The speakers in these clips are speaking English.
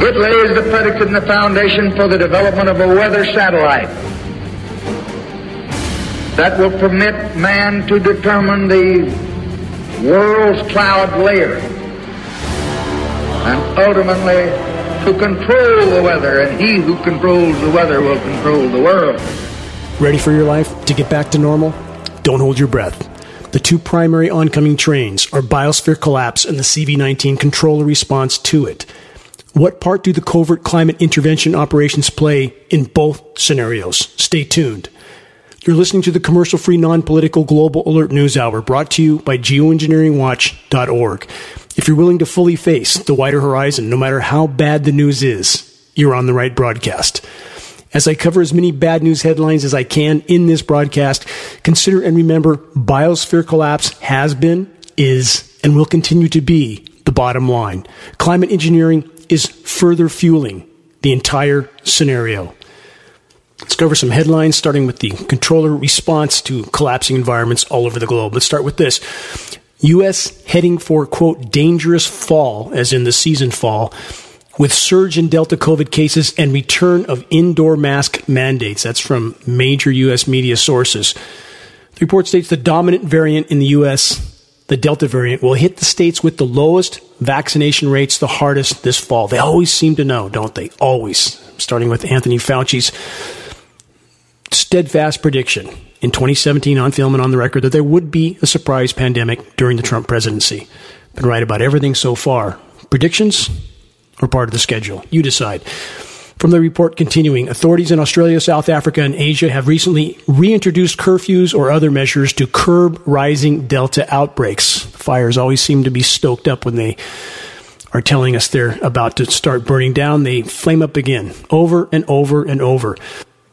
It lays the predicate and the foundation for the development of a weather satellite that will permit man to determine the world's cloud layer and ultimately to control the weather, and he who controls the weather will control the world. Ready for your life to get back to normal? Don't hold your breath. The two primary oncoming trains are Biosphere Collapse and the CV-19 controller response to it. What part do the covert climate intervention operations play in both scenarios? Stay tuned. You're listening to the commercial-free, non-political Global Alert News Hour, brought to you by geoengineeringwatch.org. If you're willing to fully face the wider horizon, no matter how bad the news is, you're on the right broadcast. As I cover as many bad news headlines as I can in this broadcast, consider and remember Biosphere Collapse has been, is, and will continue to be the bottom line. Climate engineering is further fueling the entire scenario. Let's cover some headlines, starting with the controller response to collapsing environments all over the globe. Let's start with this. U.S. heading for, quote, dangerous fall, as in the season fall, with surge in Delta COVID cases and return of indoor mask mandates. That's from major U.S. media sources. The report states the dominant variant in the U.S., the Delta variant, will hit the states with the lowest vaccination rates the hardest this fall. They always seem to know, don't they? Always. Starting with Anthony Fauci's steadfast prediction in 2017 on film and on the record that there would be a surprise pandemic during the Trump presidency. Been right about everything so far. Predictions or part of the schedule? You decide. From the report continuing, authorities in Australia, South Africa, and Asia have recently reintroduced curfews or other measures to curb rising Delta outbreaks. Fires always seem to be stoked up when they are telling us they're about to start burning down. They flame up again, over and over and over.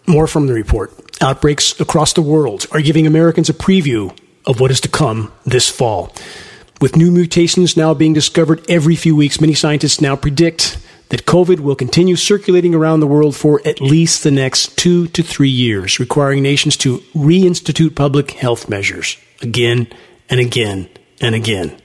More from the report. Outbreaks across the world are giving Americans a preview of what is to come this fall. With new mutations now being discovered every few weeks, many scientists now predict that COVID will continue circulating around the world for at least the next 2 to 3 years, requiring nations to reinstitute public health measures again and again and again.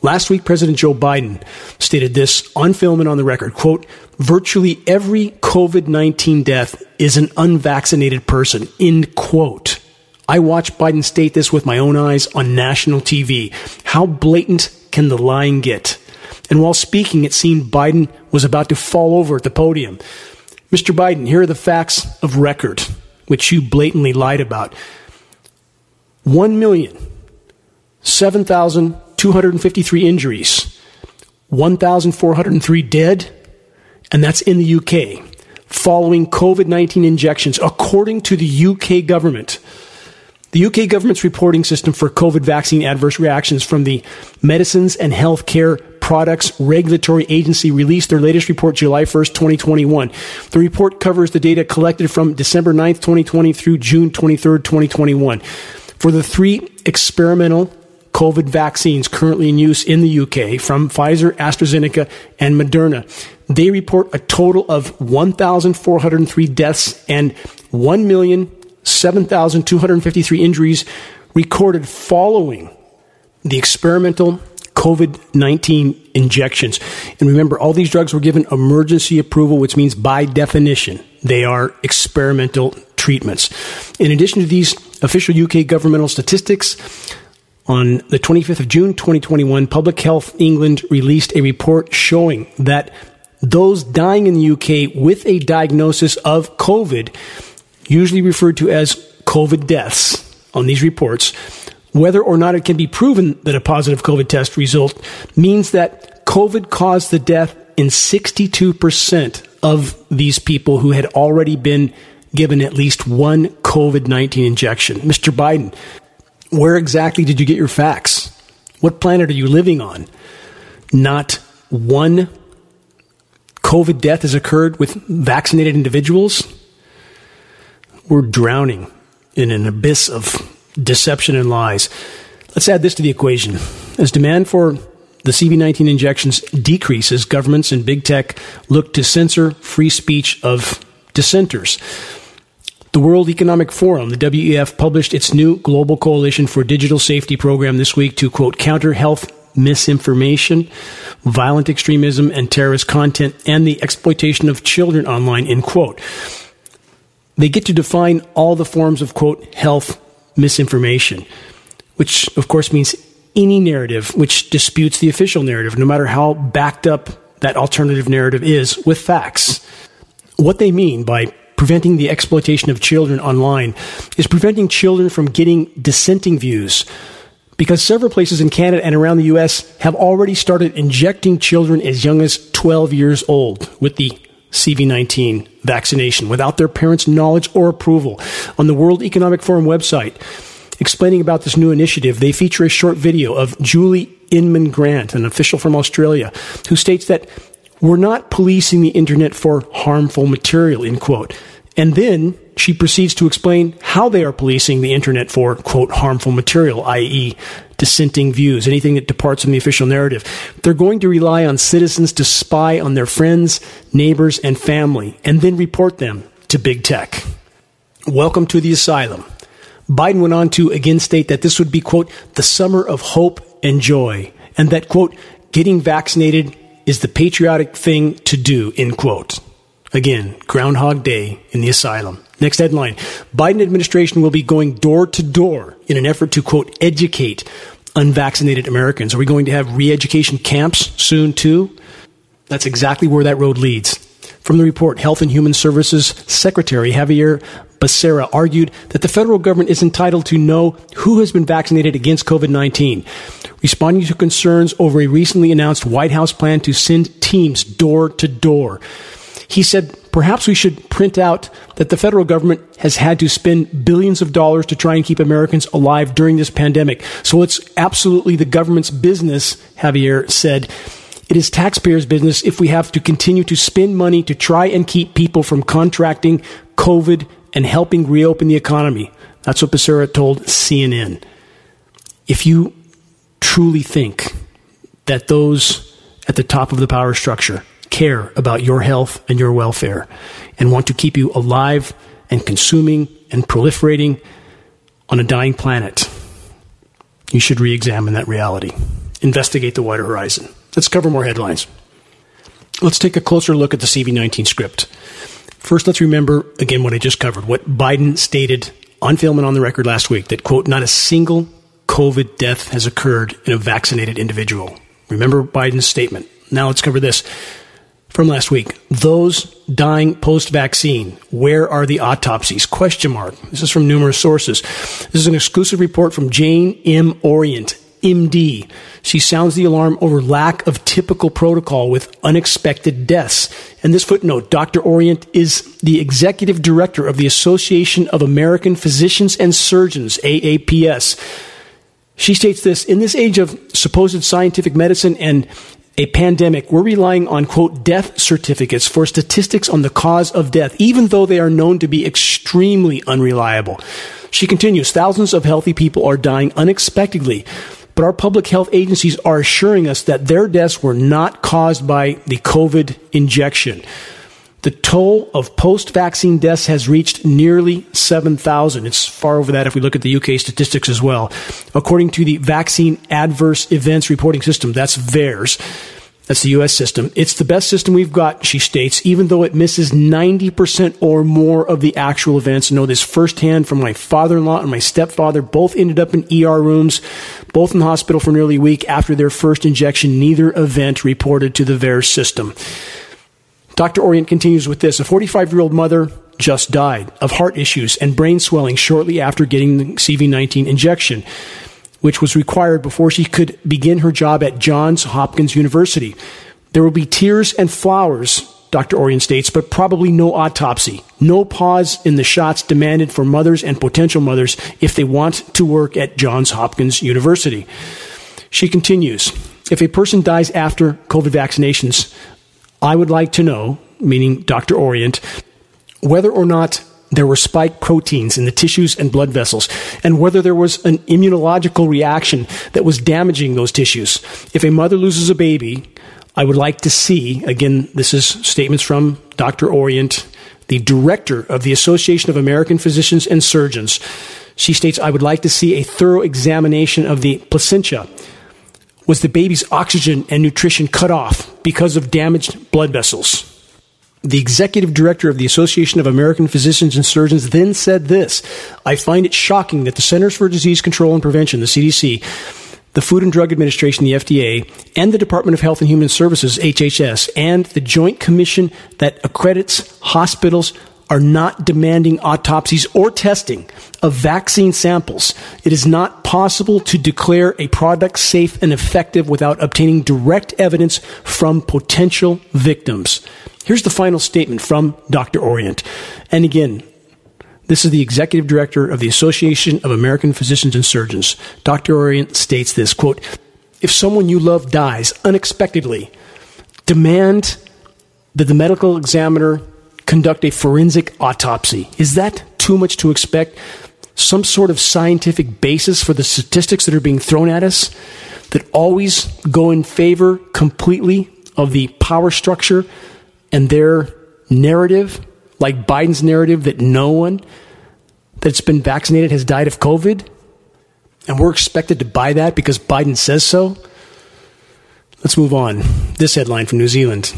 Last week, President Joe Biden stated this on film and on the record, quote, virtually every COVID-19 death is an unvaccinated person, end quote. I watched Biden state this with my own eyes on national TV. How blatant can the lying get? And while speaking, it seemed Biden was about to fall over at the podium. Mr. Biden, here are the facts of record, which you blatantly lied about. 1,007,253 injuries, 1,403 dead, and that's in the UK, following COVID-19 injections, according to the UK government. The UK government's reporting system for COVID vaccine adverse reactions from the Medicines and Healthcare Products Regulatory Agency released their latest report July 1st, 2021. The report covers the data collected from December 9th, 2020 through June 23rd, 2021. For the three experimental COVID vaccines currently in use in the UK from Pfizer, AstraZeneca, and Moderna, they report a total of 1,403 deaths and 1,007,253 injuries recorded following the experimental COVID-19 injections. And remember, all these drugs were given emergency approval, which means by definition, they are experimental treatments. In addition to these official UK governmental statistics, on the 25th of June, 2021, Public Health England released a report showing that those dying in the UK with a diagnosis of COVID, usually referred to as COVID deaths on these reports, whether or not it can be proven that a positive COVID test result means that COVID caused the death in 62% of these people who had already been given at least one COVID-19 injection. Mr. Biden, where exactly did you get your facts? What planet are you living on? Not one COVID death has occurred with vaccinated individuals? We're drowning in an abyss of deception and lies. Let's add this to the equation. As demand for the CV-19 injections decreases, governments and big tech look to censor free speech of dissenters. The World Economic Forum, the WEF, published its new Global Coalition for Digital Safety program this week to, quote, counter health misinformation, violent extremism, and terrorist content, and the exploitation of children online, end quote. They get to define all the forms of, quote, health misinformation, which, of course, means any narrative which disputes the official narrative, no matter how backed up that alternative narrative is with facts. What they mean by preventing the exploitation of children online is preventing children from getting dissenting views, because several places in Canada and around the U.S. have already started injecting children as young as 12 years old with the CV-19 vaccination without their parents' knowledge or approval. On the World Economic Forum website, explaining about this new initiative, they feature a short video of Julie Inman Grant, an official from Australia, who states that we're not policing the internet for harmful material, end quote. And then she proceeds to explain how they are policing the internet for, quote, harmful material, i.e., dissenting views, anything that departs from the official narrative. They're going to rely on citizens to spy on their friends, neighbors, and family, and then report them to big tech. Welcome to the asylum. Biden went on to again state that this would be, quote, the summer of hope and joy, and that, quote, getting vaccinated is the patriotic thing to do, end quote. Again, Groundhog Day in the asylum. Next headline, Biden administration will be going door to door in an effort to, quote, educate unvaccinated Americans. Are we going to have re-education camps soon too? That's exactly where that road leads. From the report, Health and Human Services Secretary Javier Becerra argued that the federal government is entitled to know who has been vaccinated against COVID-19, responding to concerns over a recently announced White House plan to send teams door to door. He said, perhaps we should print out that the federal government has had to spend billions of dollars to try and keep Americans alive during this pandemic. So it's absolutely the government's business, Javier said. It is taxpayers' business if we have to continue to spend money to try and keep people from contracting COVID and helping reopen the economy. That's what Becerra told CNN. If you truly think that those at the top of the power structure care about your health and your welfare and want to keep you alive and consuming and proliferating on a dying planet, you should re-examine that reality. Investigate the wider horizon. Let's cover more headlines. Let's take a closer look at the CV-19 script. First, let's remember, again, what I just covered, what Biden stated on film and on the record last week, that, quote, not a single COVID death has occurred in a vaccinated individual. Remember Biden's statement. Now let's cover this from last week. Those dying post-vaccine, where are the autopsies? Question mark. This is from numerous sources. This is an exclusive report from Jane M Orient, MD. She sounds the alarm over lack of typical protocol with unexpected deaths. And this footnote, Dr. Orient is the executive director of the Association of American Physicians and Surgeons, AAPS. She states this, in this age of supposed scientific medicine and a pandemic, we're relying on, quote, death certificates for statistics on the cause of death, even though they are known to be extremely unreliable. She continues, thousands of healthy people are dying unexpectedly, but our public health agencies are assuring us that their deaths were not caused by the COVID injection. The toll of post-vaccine deaths has reached nearly 7,000. It's far over that if we look at the UK statistics as well. According to the Vaccine Adverse Events Reporting System, that's VAERS, that's the U.S. system. It's the best system we've got, she states, even though it misses 90% or more of the actual events. I know this firsthand from my father-in-law and my stepfather. Both ended up in ER rooms, both in the hospital for nearly a week after their first injection. Neither event reported to the VAERS system. Dr. Orient continues with this. A 45-year-old mother just died of heart issues and brain swelling shortly after getting the CV-19 injection, which was required before she could begin her job at Johns Hopkins University. There will be tears and flowers, Dr. Orient states, but probably no autopsy. No pause in the shots demanded for mothers and potential mothers if they want to work at Johns Hopkins University. She continues, if a person dies after COVID vaccinations, I would like to know, meaning Dr. Orient, whether or not there were spike proteins in the tissues and blood vessels, and whether there was an immunological reaction that was damaging those tissues. If a mother loses a baby, I would like to see, again, this is statements from Dr. Orient, the director of the Association of American Physicians and Surgeons. She states, I would like to see a thorough examination of the placenta, was the baby's oxygen and nutrition cut off because of damaged blood vessels. The executive director of the Association of American Physicians and Surgeons then said this: I find it shocking that the Centers for Disease Control and Prevention, the CDC, the Food and Drug Administration, the FDA, and the Department of Health and Human Services, HHS, and the Joint Commission that accredits hospitals are not demanding autopsies or testing of vaccine samples. It is not possible to declare a product safe and effective without obtaining direct evidence from potential victims. Here's the final statement from Dr. Orient. And again, this is the executive director of the Association of American Physicians and Surgeons. Dr. Orient states this, quote, if someone you love dies unexpectedly, demand that the medical examiner conduct a forensic autopsy. Is that too much to expect? Some sort of scientific basis for the statistics that are being thrown at us that always go in favor completely of the power structure and their narrative, like Biden's narrative that no one that's been vaccinated has died of COVID, and we're expected to buy that because Biden says so? Let's move on. This headline from New Zealand: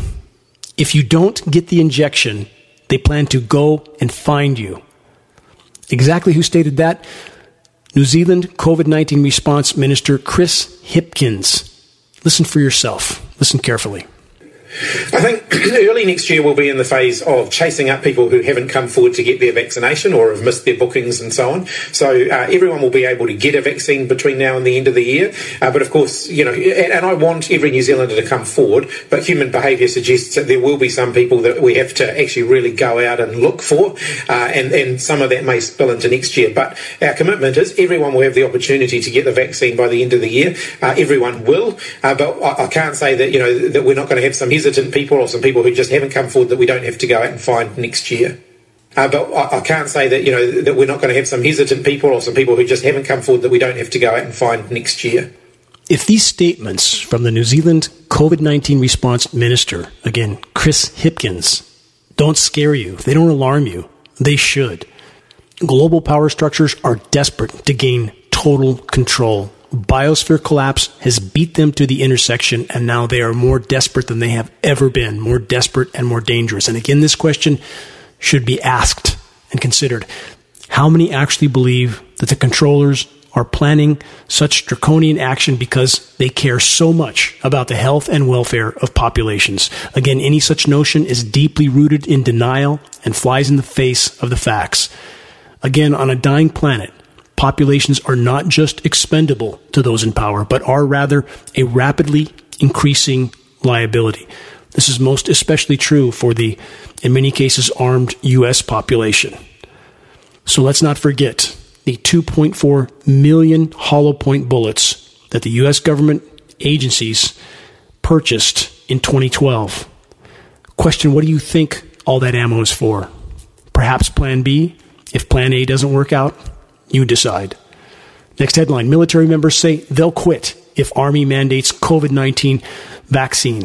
if you don't get the injection, they plan to go and find you. Exactly who stated that? New Zealand COVID-19 response minister Chris Hipkins. Listen for yourself. Listen carefully. I think early next year we'll be in the phase of chasing up people who haven't come forward to get their vaccination or have missed their bookings and so on. So everyone will be able to get a vaccine between now and the end of the year. But of course, you know, and I want every New Zealander to come forward, but human behaviour suggests that there will be some people that we have to actually really go out and look for, and some of that may spill into next year. But our commitment is everyone will have the opportunity to get the vaccine by the end of the year. Everyone will, but I can't say that, you know, that we're not going to have some hesitant people or some people who just haven't come forward that we don't have to go out and find next year. But I can't say that, you know, that we're not going to have some hesitant people or some people who just haven't come forward that we don't have to go out and find next year. If these statements from the New Zealand COVID-19 response minister, again, Chris Hipkins, don't scare you, if they don't alarm you, they should. Global power structures are desperate to gain total control. Biosphere collapse has beat them to the intersection, and now they are more desperate than they have ever been, more desperate and more dangerous. And again, this question should be asked and considered. How many actually believe that the controllers are planning such draconian action because they care so much about the health and welfare of populations? Again, any such notion is deeply rooted in denial and flies in the face of the facts. Again, on a dying planet, populations are not just expendable to those in power, but are rather a rapidly increasing liability. This is most especially true for the, in many cases, armed U.S. population. So let's not forget the 2.4 million hollow point bullets that the U.S. government agencies purchased in 2012. Question, what do you think all that ammo is for? Perhaps Plan B, if Plan A doesn't work out? You decide. Next headline, military members say they'll quit if Army mandates COVID-19 vaccine.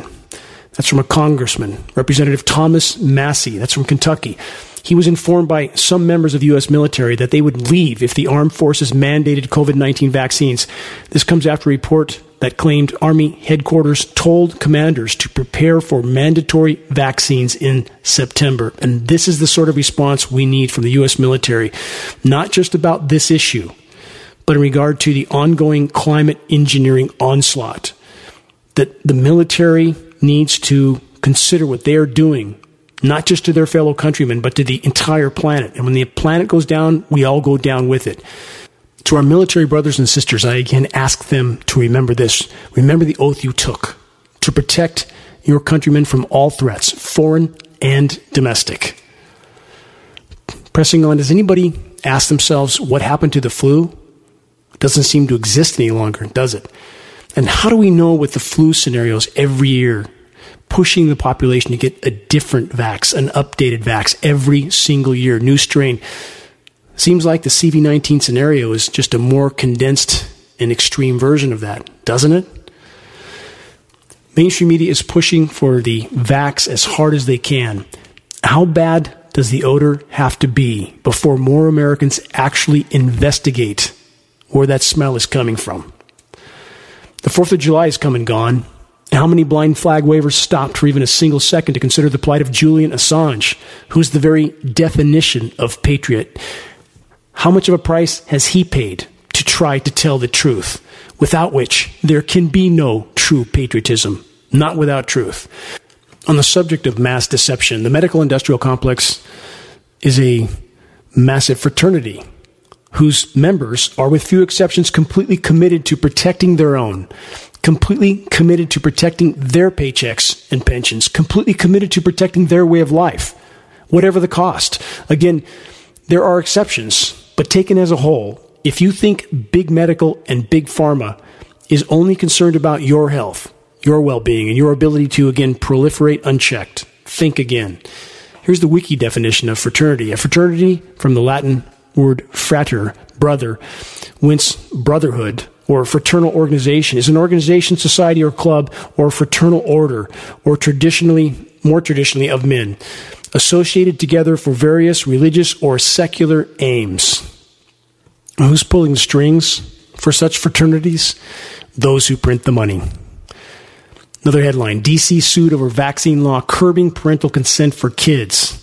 That's from a congressman, Representative Thomas Massie. That's from Kentucky. He was informed by some members of the U.S. military that they would leave if the armed forces mandated COVID-19 vaccines. This comes after a report that claimed Army headquarters told commanders to prepare for mandatory vaccines in September. And this is the sort of response we need from the U.S. military, not just about this issue, but in regard to the ongoing climate engineering onslaught, that the military needs to consider what they are doing, not just to their fellow countrymen, but to the entire planet. And when the planet goes down, we all go down with it. To our military brothers and sisters, I again ask them to remember this. Remember the oath you took to protect your countrymen from all threats, foreign and domestic. Pressing on, does anybody ask themselves what happened to the flu? It doesn't seem to exist any longer, does it? And how do we know with the flu scenarios every year, pushing the population to get a different vax, an updated vax every single year, new strain? Seems like the CV19 scenario is just a more condensed and extreme version of that, doesn't it? Mainstream media is pushing for the vax as hard as they can. How bad does the odor have to be before more Americans actually investigate where that smell is coming from? The 4th of July is come and gone. How many blind flag wavers stopped for even a single second to consider the plight of Julian Assange, who's the very definition of patriot? How much of a price has he paid to try to tell the truth, without which there can be no true patriotism, not without truth? On the subject of mass deception, the medical industrial complex is a massive fraternity whose members are, with few exceptions, completely committed to protecting their own, completely committed to protecting their paychecks and pensions, completely committed to protecting their way of life, whatever the cost. Again, there are exceptions, but taken as a whole, if you think big medical and big pharma is only concerned about your health, your well-being, and your ability to, again, proliferate unchecked, think again. Here's the wiki definition of fraternity. A fraternity, from the Latin word frater, brother, whence brotherhood, or fraternal organization, is an organization, society, or club, or fraternal order, or more traditionally of men, associated together for various religious or secular aims. Who's pulling the strings for such fraternities? Those who print the money. Another headline, DC sued over vaccine law curbing parental consent for kids.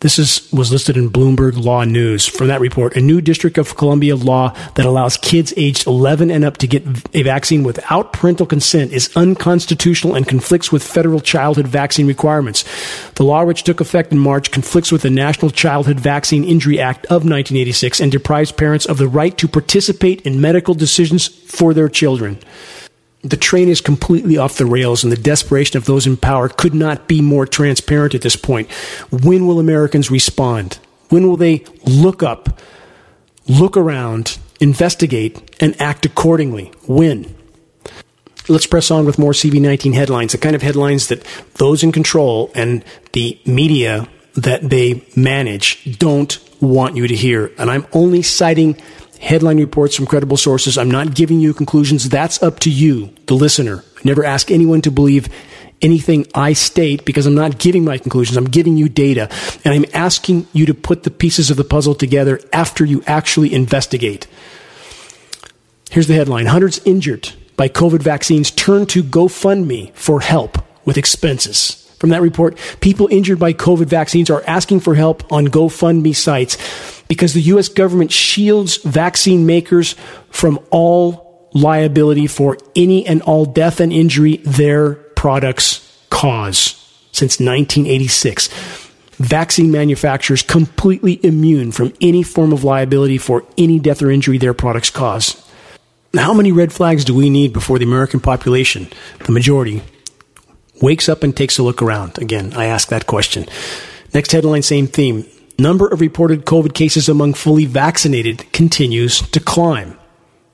This was listed in Bloomberg Law News. From that report, a new District of Columbia law that allows kids aged 11 and up to get a vaccine without parental consent is unconstitutional and conflicts with federal childhood vaccine requirements. The law, which took effect in March, conflicts with the National Childhood Vaccine Injury Act of 1986 and deprives parents of the right to participate in medical decisions for their children. The train is completely off the rails, and the desperation of those in power could not be more transparent at this point. When will Americans respond? When will they look up, look around, investigate, and act accordingly? When? Let's press on with more CB19 headlines, the kind of headlines that those in control and the media that they manage don't want you to hear. And I'm only citing headline reports from credible sources. I'm not giving you conclusions. That's up to you, the listener. I never ask anyone to believe anything I state because I'm not giving my conclusions. I'm giving you data, and I'm asking you to put the pieces of the puzzle together after you actually investigate. Here's the headline. Hundreds injured by COVID vaccines turn to GoFundMe for help with expenses. From that report, people injured by COVID vaccines are asking for help on GoFundMe sites because the U.S. government shields vaccine makers from all liability for any and all death and injury their products cause since 1986. Vaccine manufacturers completely immune from any form of liability for any death or injury their products cause. How many red flags do we need before the American population, the majority, wakes up and takes a look around? Again, I ask that question. Next headline, same theme. Number of reported COVID cases among fully vaccinated continues to climb.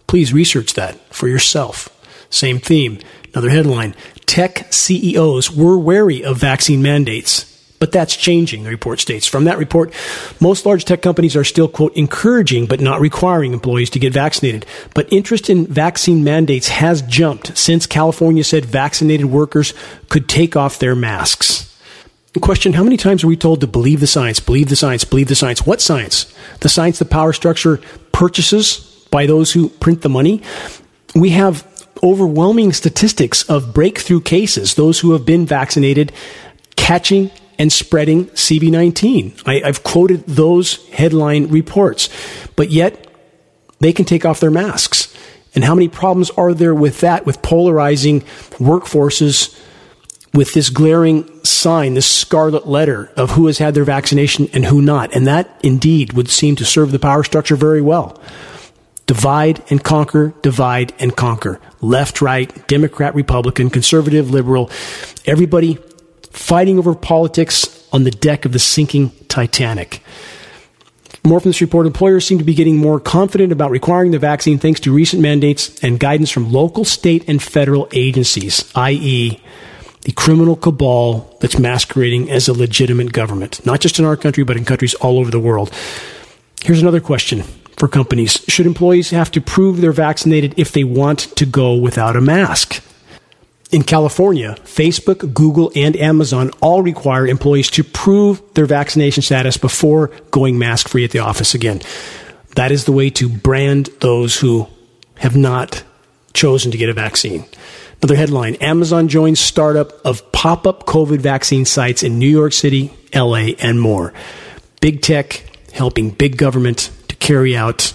Please research that for yourself. Same theme. Another headline. Tech CEOs were wary of vaccine mandates, but that's changing, the report states. From that report, most large tech companies are still, quote, encouraging but not requiring employees to get vaccinated. But interest in vaccine mandates has jumped since California said vaccinated workers could take off their masks. Question, how many times are we told to believe the science, believe the science, believe the science? What science? The science the power structure purchases by those who print the money? We have overwhelming statistics of breakthrough cases, those who have been vaccinated, catching and spreading CB19. I've quoted those headline reports, but yet they can take off their masks. And how many problems are there with that, with polarizing workforces, with this glaring sign, this scarlet letter of who has had their vaccination and who not? And that indeed would seem to serve the power structure very well. Divide and conquer, divide and conquer. Left, right, Democrat, Republican, conservative, liberal, everybody fighting over politics on the deck of the sinking Titanic. More from this report, employers seem to be getting more confident about requiring the vaccine thanks to recent mandates and guidance from local, state, and federal agencies, i.e., the criminal cabal that's masquerading as a legitimate government, not just in our country, but in countries all over the world. Here's another question for companies. Should employees have to prove they're vaccinated if they want to go without a mask? In California, Facebook, Google, and Amazon all require employees to prove their vaccination status before going mask-free at the office again. That is the way to brand those who have not chosen to get a vaccine. Another headline, Amazon joins startup of pop-up COVID vaccine sites in New York City, LA, and more. Big tech helping big government to carry out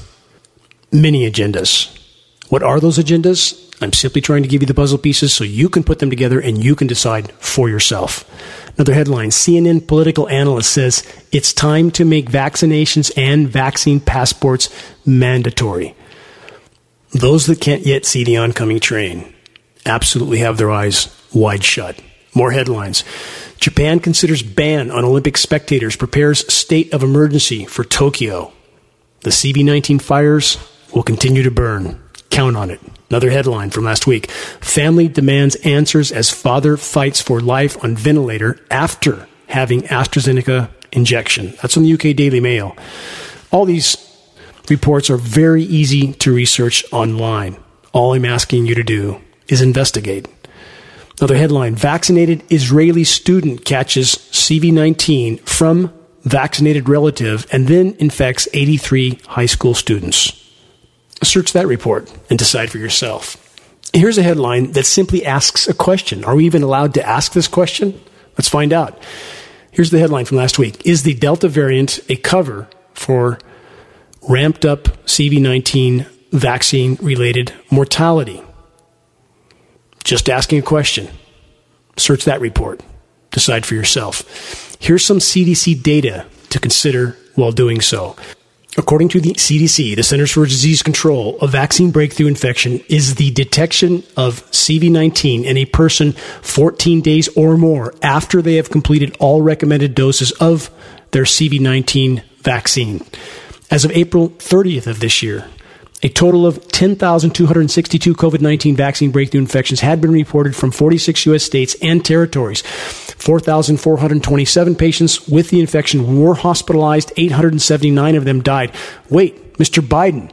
many agendas. What are those agendas? I'm simply trying to give you the puzzle pieces so you can put them together and you can decide for yourself. Another headline, CNN political analyst says it's time to make vaccinations and vaccine passports mandatory. Those that can't yet see the oncoming train absolutely have their eyes wide shut. More headlines. Japan considers ban on Olympic spectators, prepares state of emergency for Tokyo. The CB19 fires will continue to burn. Count on it. Another headline from last week. Family demands answers as father fights for life on ventilator after having AstraZeneca injection. That's on the UK Daily Mail. All these reports are very easy to research online. All I'm asking you to do is investigate. Another headline. Vaccinated Israeli student catches CV-19 from vaccinated relative and then infects 83 high school students. Search that report and decide for yourself. Here's a headline that simply asks a question. Are we even allowed to ask this question? Let's find out. Here's the headline from last week. Is the Delta variant a cover for ramped up CV-19 vaccine-related mortality? Just asking a question. Search that report. Decide for yourself. Here's some CDC data to consider while doing so. According to the CDC, the Centers for Disease Control, a vaccine breakthrough infection is the detection of CV-19 in a person 14 days or more after they have completed all recommended doses of their CV-19 vaccine. As of April 30th of this year, a total of 10,262 COVID-19 vaccine breakthrough infections had been reported from 46 U.S. states and territories. 4,427 patients with the infection were hospitalized. 879 of them died. Wait, Mr. Biden,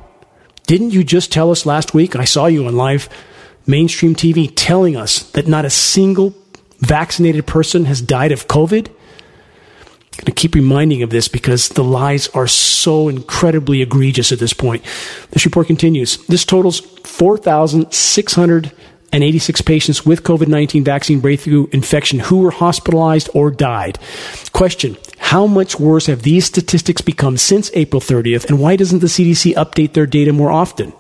didn't you just tell us last week, I saw you on live mainstream TV, telling us that not a single vaccinated person has died of COVID? I'm going to keep reminding of this because the lies are so incredibly egregious at this point. This report continues. This totals 4,686 patients with COVID-19 vaccine breakthrough infection who were hospitalized or died. Question, how much worse have these statistics become since April 30th, and why doesn't the CDC update their data more often?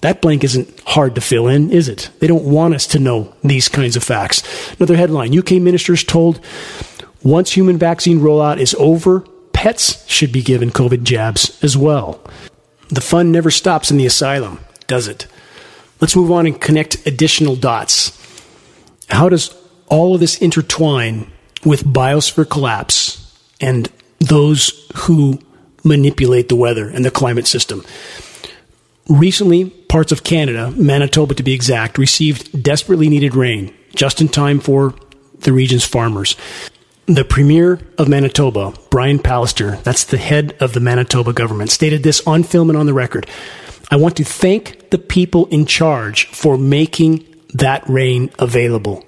That blank isn't hard to fill in, is it? They don't want us to know these kinds of facts. Another headline, UK ministers told... Once human vaccine rollout is over, pets should be given COVID jabs as well. The fun never stops in the asylum, does it? Let's move on and connect additional dots. How does all of this intertwine with biosphere collapse and those who manipulate the weather and the climate system? Recently, parts of Canada, Manitoba to be exact, received desperately needed rain just in time for the region's farmers. The Premier of Manitoba, Brian Pallister, that's the head of the Manitoba government, stated this on film and on the record. I want to thank the people in charge for making that rain available.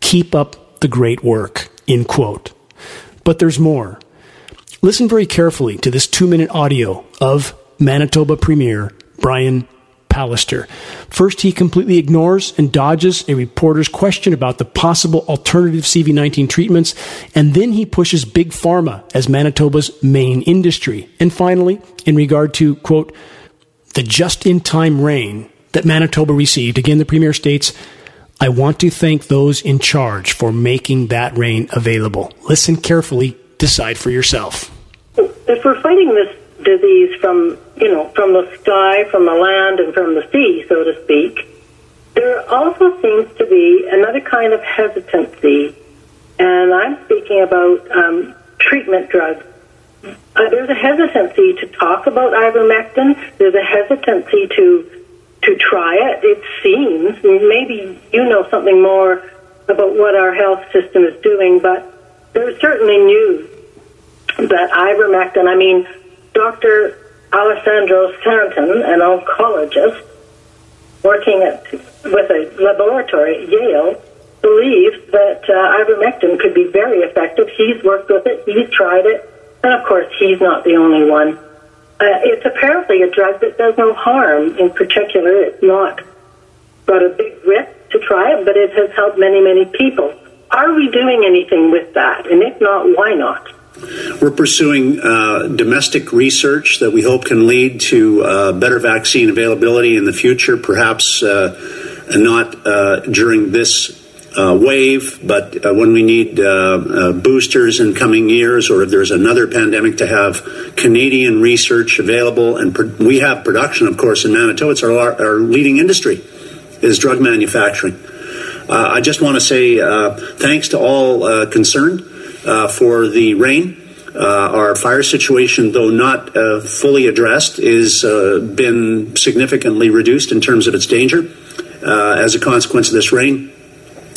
Keep up the great work, end quote. But there's more. Listen very carefully to this 2-minute audio of Manitoba Premier Brian Pallister. First, he completely ignores and dodges a reporter's question about the possible alternative CV-19 treatments, and then he pushes Big Pharma as Manitoba's main industry. And finally, in regard to, quote, the just-in-time rain that Manitoba received, again, the Premier states, I want to thank those in charge for making that rain available. Listen carefully, decide for yourself. If we're fighting this disease from the sky, from the land, and from the sea, so to speak, there also seems to be another kind of hesitancy, and I'm speaking about treatment drugs. There's a hesitancy to talk about ivermectin. There's a hesitancy to try it. It seems, maybe you know something more about what our health system is doing, but there's certainly news that ivermectin, I mean, Dr. Alessandro Santin, an oncologist working with a laboratory at Yale, believes that ivermectin could be very effective. He's worked with it. He's tried it. And, of course, he's not the only one. It's apparently a drug that does no harm in particular. It's not brought a big risk to try it, but it has helped many, many people. Are we doing anything with that? And if not, why not? We're pursuing domestic research that we hope can lead to better vaccine availability in the future, perhaps not during this wave, but when we need boosters in coming years, or if there's another pandemic, to have Canadian research available. And we have production, of course, in Manitoba. It's our leading industry is drug manufacturing. I just want to say thanks to all concerned for the rain. Our fire situation, though not fully addressed, is been significantly reduced in terms of its danger as a consequence of this rain.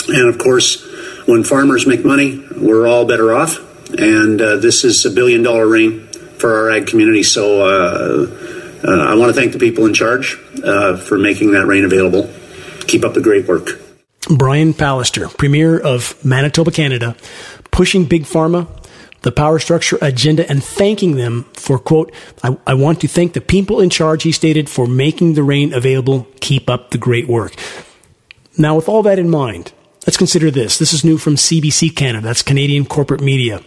And of course, when farmers make money, we're all better off. And this is $1 billion rain for our ag community. So I want to thank the people in charge for making that rain available. Keep up the great work. Brian Pallister, Premier of Manitoba, Canada, pushing Big Pharma, the power structure agenda, and thanking them for, quote, I want to thank the people in charge, he stated, for making the rain available. Keep up the great work. Now, with all that in mind, let's consider this. This is new from CBC Canada. That's Canadian corporate media.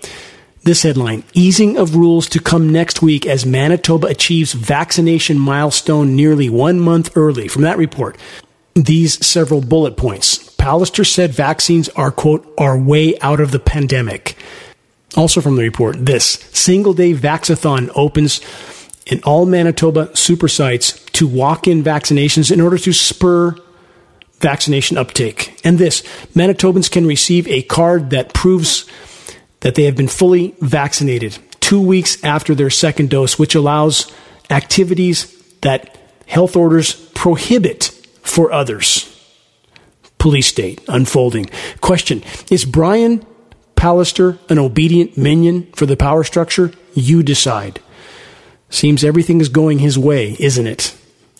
This headline, easing of rules to come next week as Manitoba achieves vaccination milestone nearly 1 month early. From that report, these several bullet points. Pallister said vaccines are, quote, our way out of the pandemic. Also from the report, this single-day vaxathon opens in all Manitoba super sites to walk-in vaccinations in order to spur vaccination uptake. And this, Manitobans can receive a card that proves that they have been fully vaccinated 2 weeks after their second dose, which allows activities that health orders prohibit for others. Police state unfolding. Question, is Brian Pallister an obedient minion for the power structure? You decide. Seems everything is going his way, isn't it?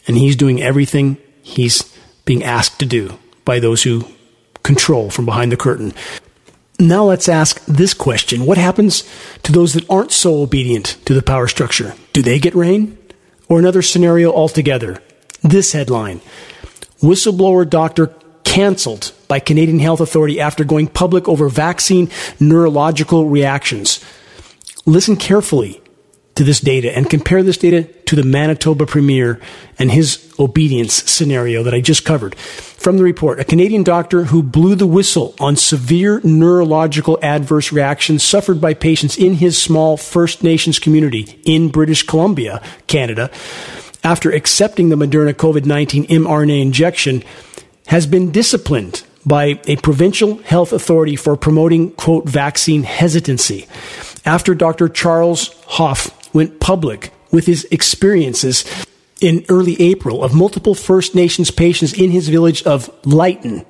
And he's doing everything he's being asked to do by those who control from behind the curtain. Now let's ask this question. What happens to those that aren't so obedient to the power structure? Do they get rain? Or another scenario altogether? This headline, whistleblower doctor canceled by Canadian Health Authority after going public over vaccine neurological reactions. Listen carefully to this data and compare this data to the Manitoba Premier and his obedience scenario that I just covered. From the report, a Canadian doctor who blew the whistle on severe neurological adverse reactions suffered by patients in his small First Nations community in British Columbia, Canada, after accepting the Moderna COVID-19 mRNA injection, has been disciplined by a provincial health authority for promoting, quote, vaccine hesitancy. After Dr. Charles Hoff went public with his experiences in early April of multiple First Nations patients in his village of Lytton,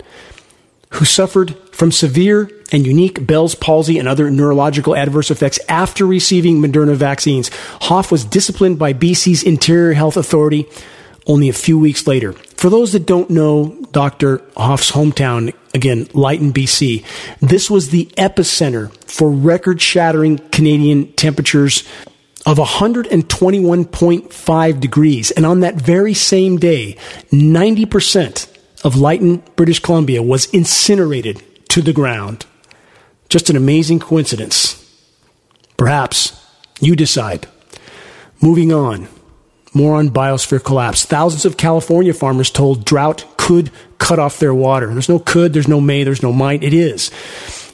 who suffered from severe and unique Bell's palsy and other neurological adverse effects after receiving Moderna vaccines. Hoff was disciplined by BC's Interior Health Authority only a few weeks later. For those that don't know Dr. Hoff's hometown, again, Lytton, BC, this was the epicenter for record-shattering Canadian temperatures of 121.5 degrees. And on that very same day, 90% of Lytton, British Columbia, was incinerated to the ground. Just an amazing coincidence. Perhaps you decide. Moving on. More on biosphere collapse. Thousands of California farmers told drought could cut off their water. There's no could, there's no may, there's no might. It is.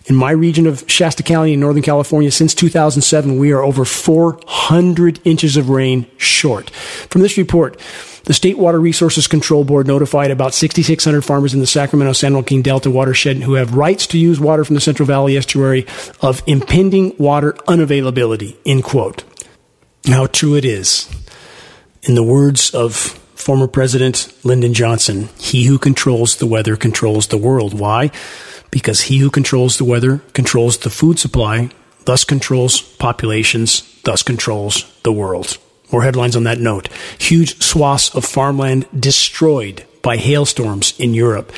In my region of Shasta County in Northern California, since 2007, we are over 400 inches of rain short. From this report, the State Water Resources Control Board notified about 6,600 farmers in the Sacramento-San Joaquin Delta watershed who have rights to use water from the Central Valley Estuary of impending water unavailability, end quote. How true it is. In the words of former President Lyndon Johnson, he who controls the weather controls the world. Why? Because he who controls the weather controls the food supply, thus controls populations, thus controls the world. More headlines on that note. Huge swaths of farmland destroyed by hailstorms in Europe.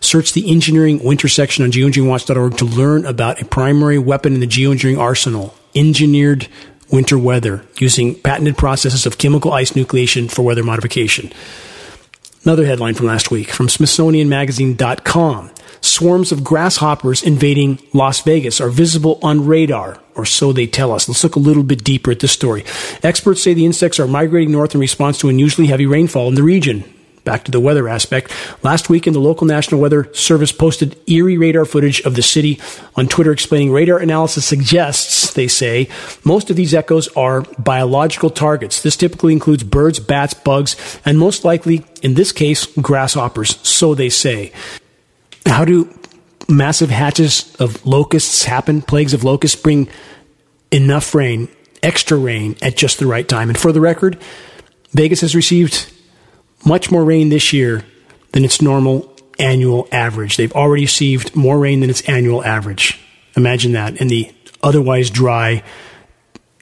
Search the engineering winter section on geoengineeringwatch.org to learn about a primary weapon in the geoengineering arsenal, engineered winter weather, using patented processes of chemical ice nucleation for weather modification. Another headline from last week from SmithsonianMagazine.com. Swarms of grasshoppers invading Las Vegas are visible on radar, or so they tell us. Let's look a little bit deeper at this story. Experts say the insects are migrating north in response to unusually heavy rainfall in the region. Back to the weather aspect. Last weekend, the local National Weather Service posted eerie radar footage of the city on Twitter, explaining radar analysis suggests, they say, most of these echoes are biological targets. This typically includes birds, bats, bugs, and most likely, in this case, grasshoppers, so they say. How do massive hatches of locusts happen? Plagues of locusts bring enough rain, extra rain, at just the right time. And for the record, Vegas has received much more rain this year than its normal annual average. They've already received more rain than its annual average. Imagine that in the otherwise dry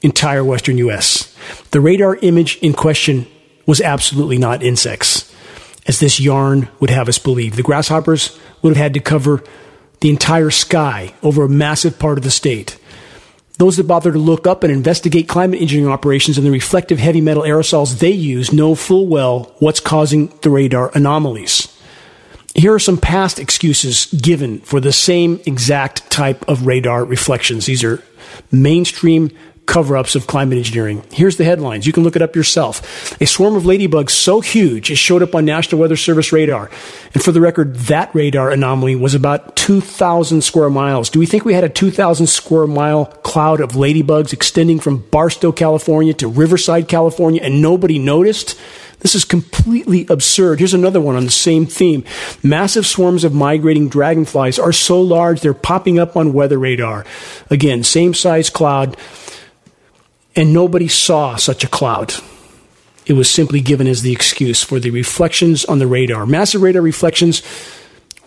entire western U.S. The radar image in question was absolutely not insects, as this yarn would have us believe. The grasshoppers would have had to cover the entire sky over a massive part of the state. Those that bother to look up and investigate climate engineering operations and the reflective heavy metal aerosols they use know full well what's causing the radar anomalies. Here are some past excuses given for the same exact type of radar reflections. These are mainstream cover-ups of climate engineering. Here's the headlines. You can look it up yourself. A swarm of ladybugs so huge it showed up on National Weather Service radar. And for the record, that radar anomaly was about 2,000 square miles. Do we think we had a 2,000 square mile cloud of ladybugs extending from Barstow, California to Riverside, California, and nobody noticed? This is completely absurd. Here's another one on the same theme. Massive swarms of migrating dragonflies are so large they're popping up on weather radar. Again, same size cloud. And nobody saw such a cloud. It was simply given as the excuse for the reflections on the radar. Massive radar reflections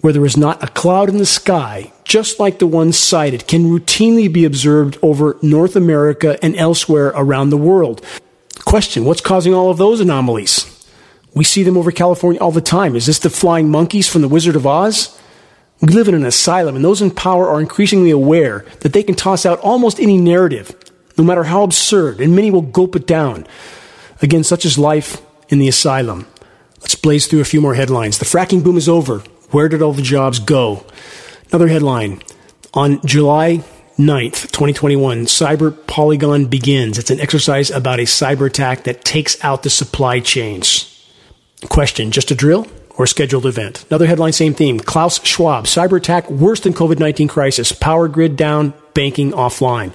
where there is not a cloud in the sky, just like the ones cited, can routinely be observed over North America and elsewhere around the world. Question, what's causing all of those anomalies? We see them over California all the time. Is this the flying monkeys from The Wizard of Oz? We live in an asylum, and those in power are increasingly aware that they can toss out almost any narrative, no matter how absurd, and many will gulp it down. Again, such is life in the asylum. Let's blaze through a few more headlines. The fracking boom is over. Where did all the jobs go? Another headline. On July 9th, 2021, Cyber Polygon begins. It's an exercise about a cyber attack that takes out the supply chains. Question, just a drill or a scheduled event? Another headline, same theme. Klaus Schwab, cyber attack worse than COVID-19 crisis. Power grid down, banking offline.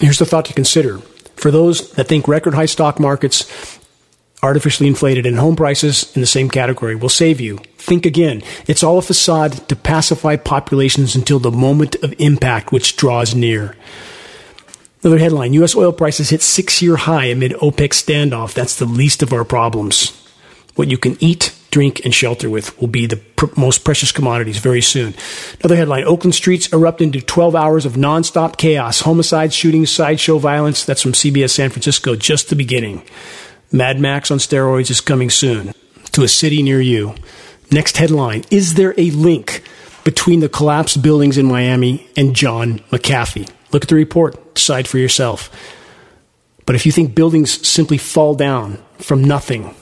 Here's the thought to consider. For those that think record high stock markets, artificially inflated, and home prices in the same category will save you, think again. It's all a facade to pacify populations until the moment of impact, which draws near. Another headline, U.S. oil prices hit six-year high amid OPEC standoff. That's the least of our problems. What you can eat, drink, and shelter with will be the most precious commodities very soon. Another headline, Oakland streets erupt into 12 hours of nonstop chaos, homicides, shootings, sideshow violence. That's from CBS San Francisco, just the beginning. Mad Max on steroids is coming soon to a city near you. Next headline, is there a link between the collapsed buildings in Miami and John McAfee? Look at the report, decide for yourself. But if you think buildings simply fall down from nothing,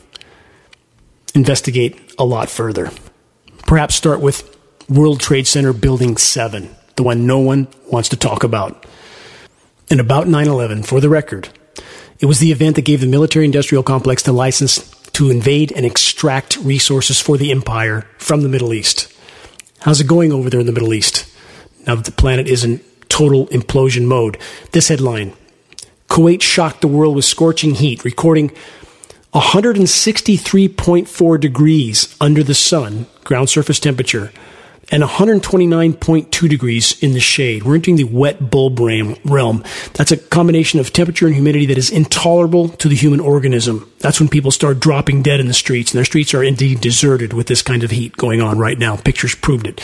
investigate a lot further. Perhaps start with World Trade Center Building 7, the one no one wants to talk about. And about 9/11, for the record, it was the event that gave the military-industrial complex the license to invade and extract resources for the empire from the Middle East. How's it going over there in the Middle East, now that the planet is in total implosion mode? This headline, Kuwait shocked the world with scorching heat, recording 163.4 degrees under the sun, ground surface temperature, and 129.2 degrees in the shade. We're entering the wet bulb realm. That's a combination of temperature and humidity that is intolerable to the human organism. That's when people start dropping dead in the streets, and their streets are indeed deserted with this kind of heat going on right now. Pictures proved it.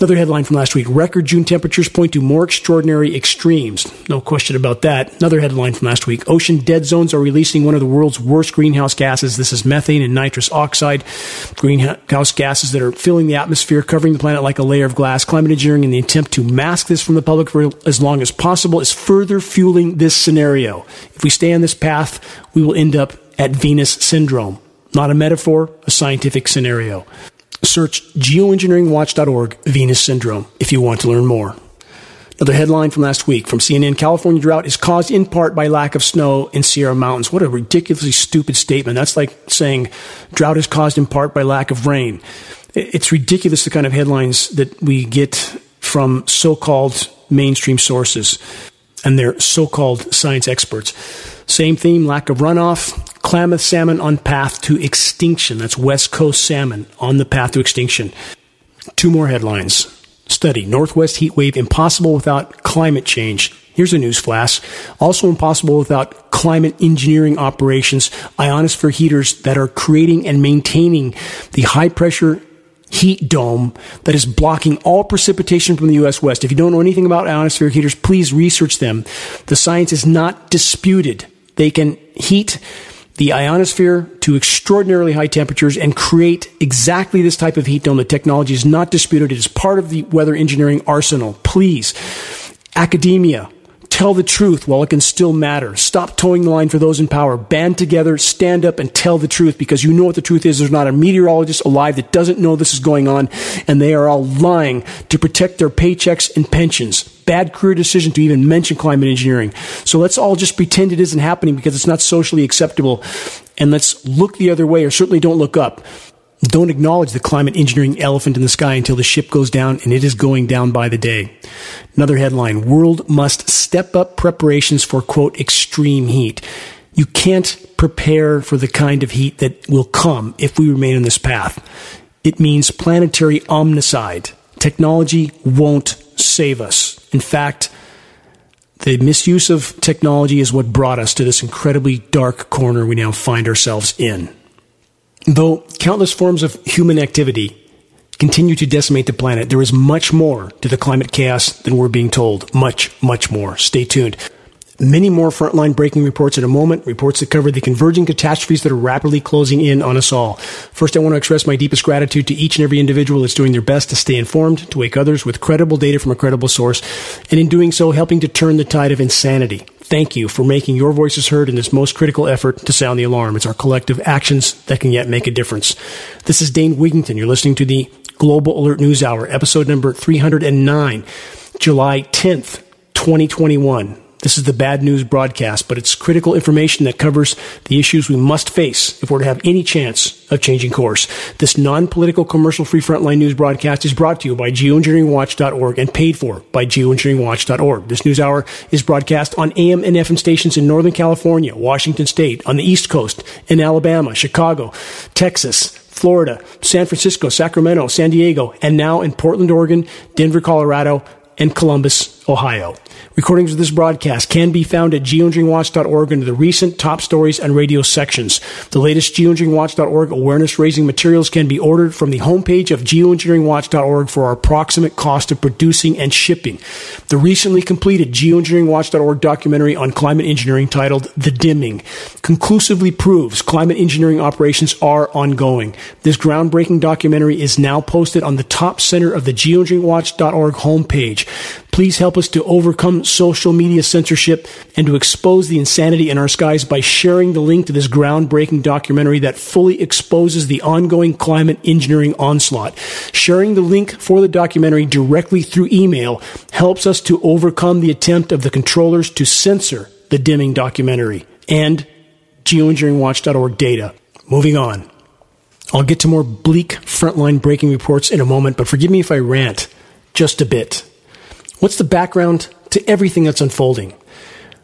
Another headline from last week, record June temperatures point to more extraordinary extremes. No question about that. Another headline from last week, ocean dead zones are releasing one of the world's worst greenhouse gases. This is methane and nitrous oxide, greenhouse gases that are filling the atmosphere, covering the planet like a layer of glass. Climate engineering and the attempt to mask this from the public for as long as possible is further fueling this scenario. If we stay on this path, we will end up at Venus Syndrome. Not a metaphor, a scientific scenario. Search geoengineeringwatch.org Venus Syndrome if you want to learn more. Another headline from last week from CNN, California drought is caused in part by lack of snow in Sierra Mountains. What a ridiculously stupid statement. That's like saying drought is caused in part by lack of rain. It's ridiculous, the kind of headlines that we get from so-called mainstream sources and their so-called science experts. Same theme, lack of runoff. Klamath salmon on path to extinction. That's West Coast salmon on the path to extinction. Two more headlines. Study, Northwest heat wave impossible without climate change. Here's a news flash. Also impossible without climate engineering operations, ionosphere heaters that are creating and maintaining the high-pressure heat dome that is blocking all precipitation from the U.S. West. If you don't know anything about ionosphere heaters, please research them. The science is not disputed. They can heat the ionosphere to extraordinarily high temperatures and create exactly this type of heat dome. The technology is not disputed. It is part of the weather engineering arsenal. Please, academia, tell the truth while it can still matter. Stop towing the line for those in power. Band together, stand up, and tell the truth, because you know what the truth is. There's not a meteorologist alive that doesn't know this is going on, and they are all lying to protect their paychecks and pensions. Bad career decision to even mention climate engineering. So let's all just pretend it isn't happening because it's not socially acceptable, and let's look the other way, or certainly don't look up. Don't acknowledge the climate engineering elephant in the sky until the ship goes down, and it is going down by the day. Another headline, world must step up preparations for, quote, extreme heat. You can't prepare for the kind of heat that will come if we remain on this path. It means planetary omnicide. Technology won't save us. In fact, the misuse of technology is what brought us to this incredibly dark corner we now find ourselves in. Though countless forms of human activity continue to decimate the planet, there is much more to the climate chaos than we're being told. Much, much more. Stay tuned. Many more frontline breaking reports in a moment, reports that cover the converging catastrophes that are rapidly closing in on us all. First, I want to express my deepest gratitude to each and every individual that's doing their best to stay informed, to wake others with credible data from a credible source, and in doing so, helping to turn the tide of insanity. Thank you for making your voices heard in this most critical effort to sound the alarm. It's our collective actions that can yet make a difference. This is Dane Wigington. You're listening to the Global Alert News Hour, episode number 309, July 10th, 2021. This is the bad news broadcast, but it's critical information that covers the issues we must face if we're to have any chance of changing course. This non-political, commercial-free frontline news broadcast is brought to you by geoengineeringwatch.org and paid for by geoengineeringwatch.org. This news hour is broadcast on AM and FM stations in Northern California, Washington State, on the East Coast, in Alabama, Chicago, Texas, Florida, San Francisco, Sacramento, San Diego, and now in Portland, Oregon, Denver, Colorado, and Columbus, Ohio. Recordings of this broadcast can be found at geoengineeringwatch.org under the recent top stories and radio sections. The latest geoengineeringwatch.org awareness-raising materials can be ordered from the homepage of geoengineeringwatch.org for our approximate cost of producing and shipping. The recently completed geoengineeringwatch.org documentary on climate engineering titled The Dimming conclusively proves climate engineering operations are ongoing. This groundbreaking documentary is now posted on the top center of the geoengineeringwatch.org homepage. Please help us to overcome social media censorship and to expose the insanity in our skies by sharing the link to this groundbreaking documentary that fully exposes the ongoing climate engineering onslaught. Sharing the link for the documentary directly through email helps us to overcome the attempt of the controllers to censor the Dimming documentary and geoengineeringwatch.org data. Moving on. I'll get to more bleak frontline breaking reports in a moment, but forgive me if I rant just a bit. What's the background to everything that's unfolding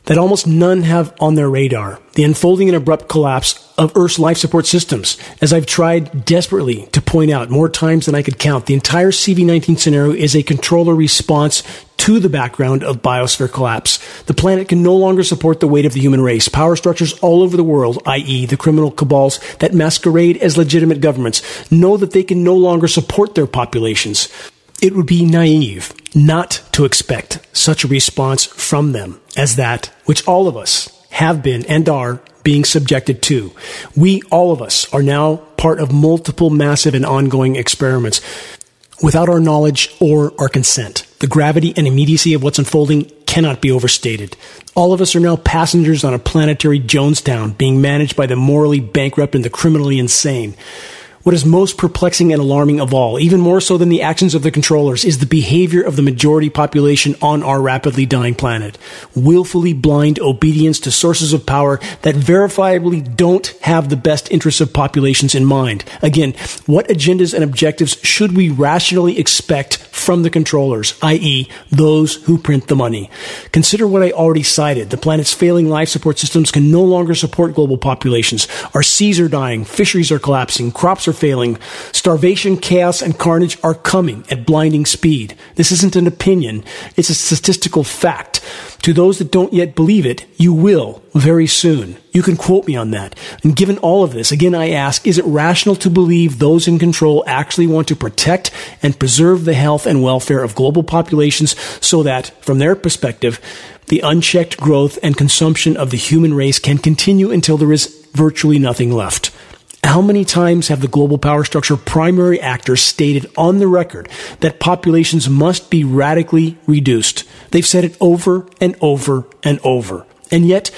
that almost none have on their radar? The unfolding and abrupt collapse of Earth's life support systems. As I've tried desperately to point out more times than I could count, the entire CV19 scenario is a controller response to the background of biosphere collapse. The planet can no longer support the weight of the human race. Power structures all over the world, i.e. the criminal cabals that masquerade as legitimate governments, know that they can no longer support their populations. It would be naive not to expect such a response from them as that which all of us have been and are being subjected to. We, all of us, are now part of multiple massive and ongoing experiments without our knowledge or our consent. The gravity and immediacy of what's unfolding cannot be overstated. All of us are now passengers on a planetary Jonestown, being managed by the morally bankrupt and the criminally insane. What is most perplexing and alarming of all, even more so than the actions of the controllers, is the behavior of the majority population on our rapidly dying planet. Willfully blind obedience to sources of power that verifiably don't have the best interests of populations in mind. Again, what agendas and objectives should we rationally expect from the controllers, i.e. those who print the money? Consider what I already cited. The planet's failing life support systems can no longer support global populations. Our seas are dying, fisheries are collapsing, crops are failing. Starvation, chaos, and carnage are coming at blinding speed. This isn't an opinion. It's a statistical fact. To those that don't yet believe it, you will very soon. You can quote me on that. And given all of this, again, I ask, is it rational to believe those in control actually want to protect and preserve the health and welfare of global populations so that, from their perspective, the unchecked growth and consumption of the human race can continue until there is virtually nothing left? How many times have the global power structure primary actors stated on the record that populations must be radically reduced? They've said it over and over and over. And yet,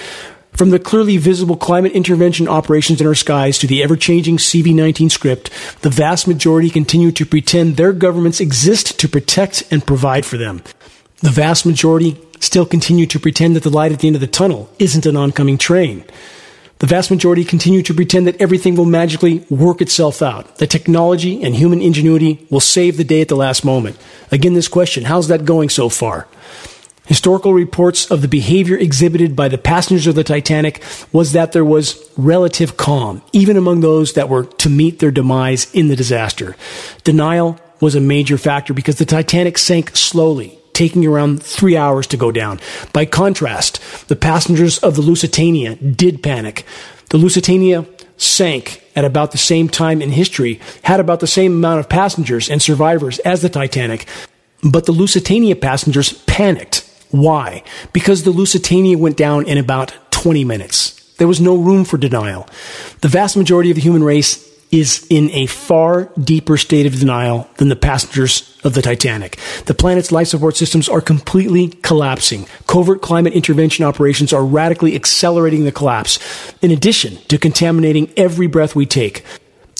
from the clearly visible climate intervention operations in our skies to the ever-changing CV-19 script, the vast majority continue to pretend their governments exist to protect and provide for them. The vast majority still continue to pretend that the light at the end of the tunnel isn't an oncoming train. The vast majority continue to pretend that everything will magically work itself out, that technology and human ingenuity will save the day at the last moment. Again, this question, how's that going so far? Historical reports of the behavior exhibited by the passengers of the Titanic was that there was relative calm, even among those that were to meet their demise in the disaster. Denial was a major factor because the Titanic sank slowly, taking around 3 hours to go down. By contrast, the passengers of the Lusitania did panic. The Lusitania sank at about the same time in history, had about the same amount of passengers and survivors as the Titanic, but the Lusitania passengers panicked. Why? Because the Lusitania went down in about 20 minutes. There was no room for denial. The vast majority of the human race is in a far deeper state of denial than the passengers of the Titanic. The planet's life support systems are completely collapsing. Covert climate intervention operations are radically accelerating the collapse, in addition to contaminating every breath we take.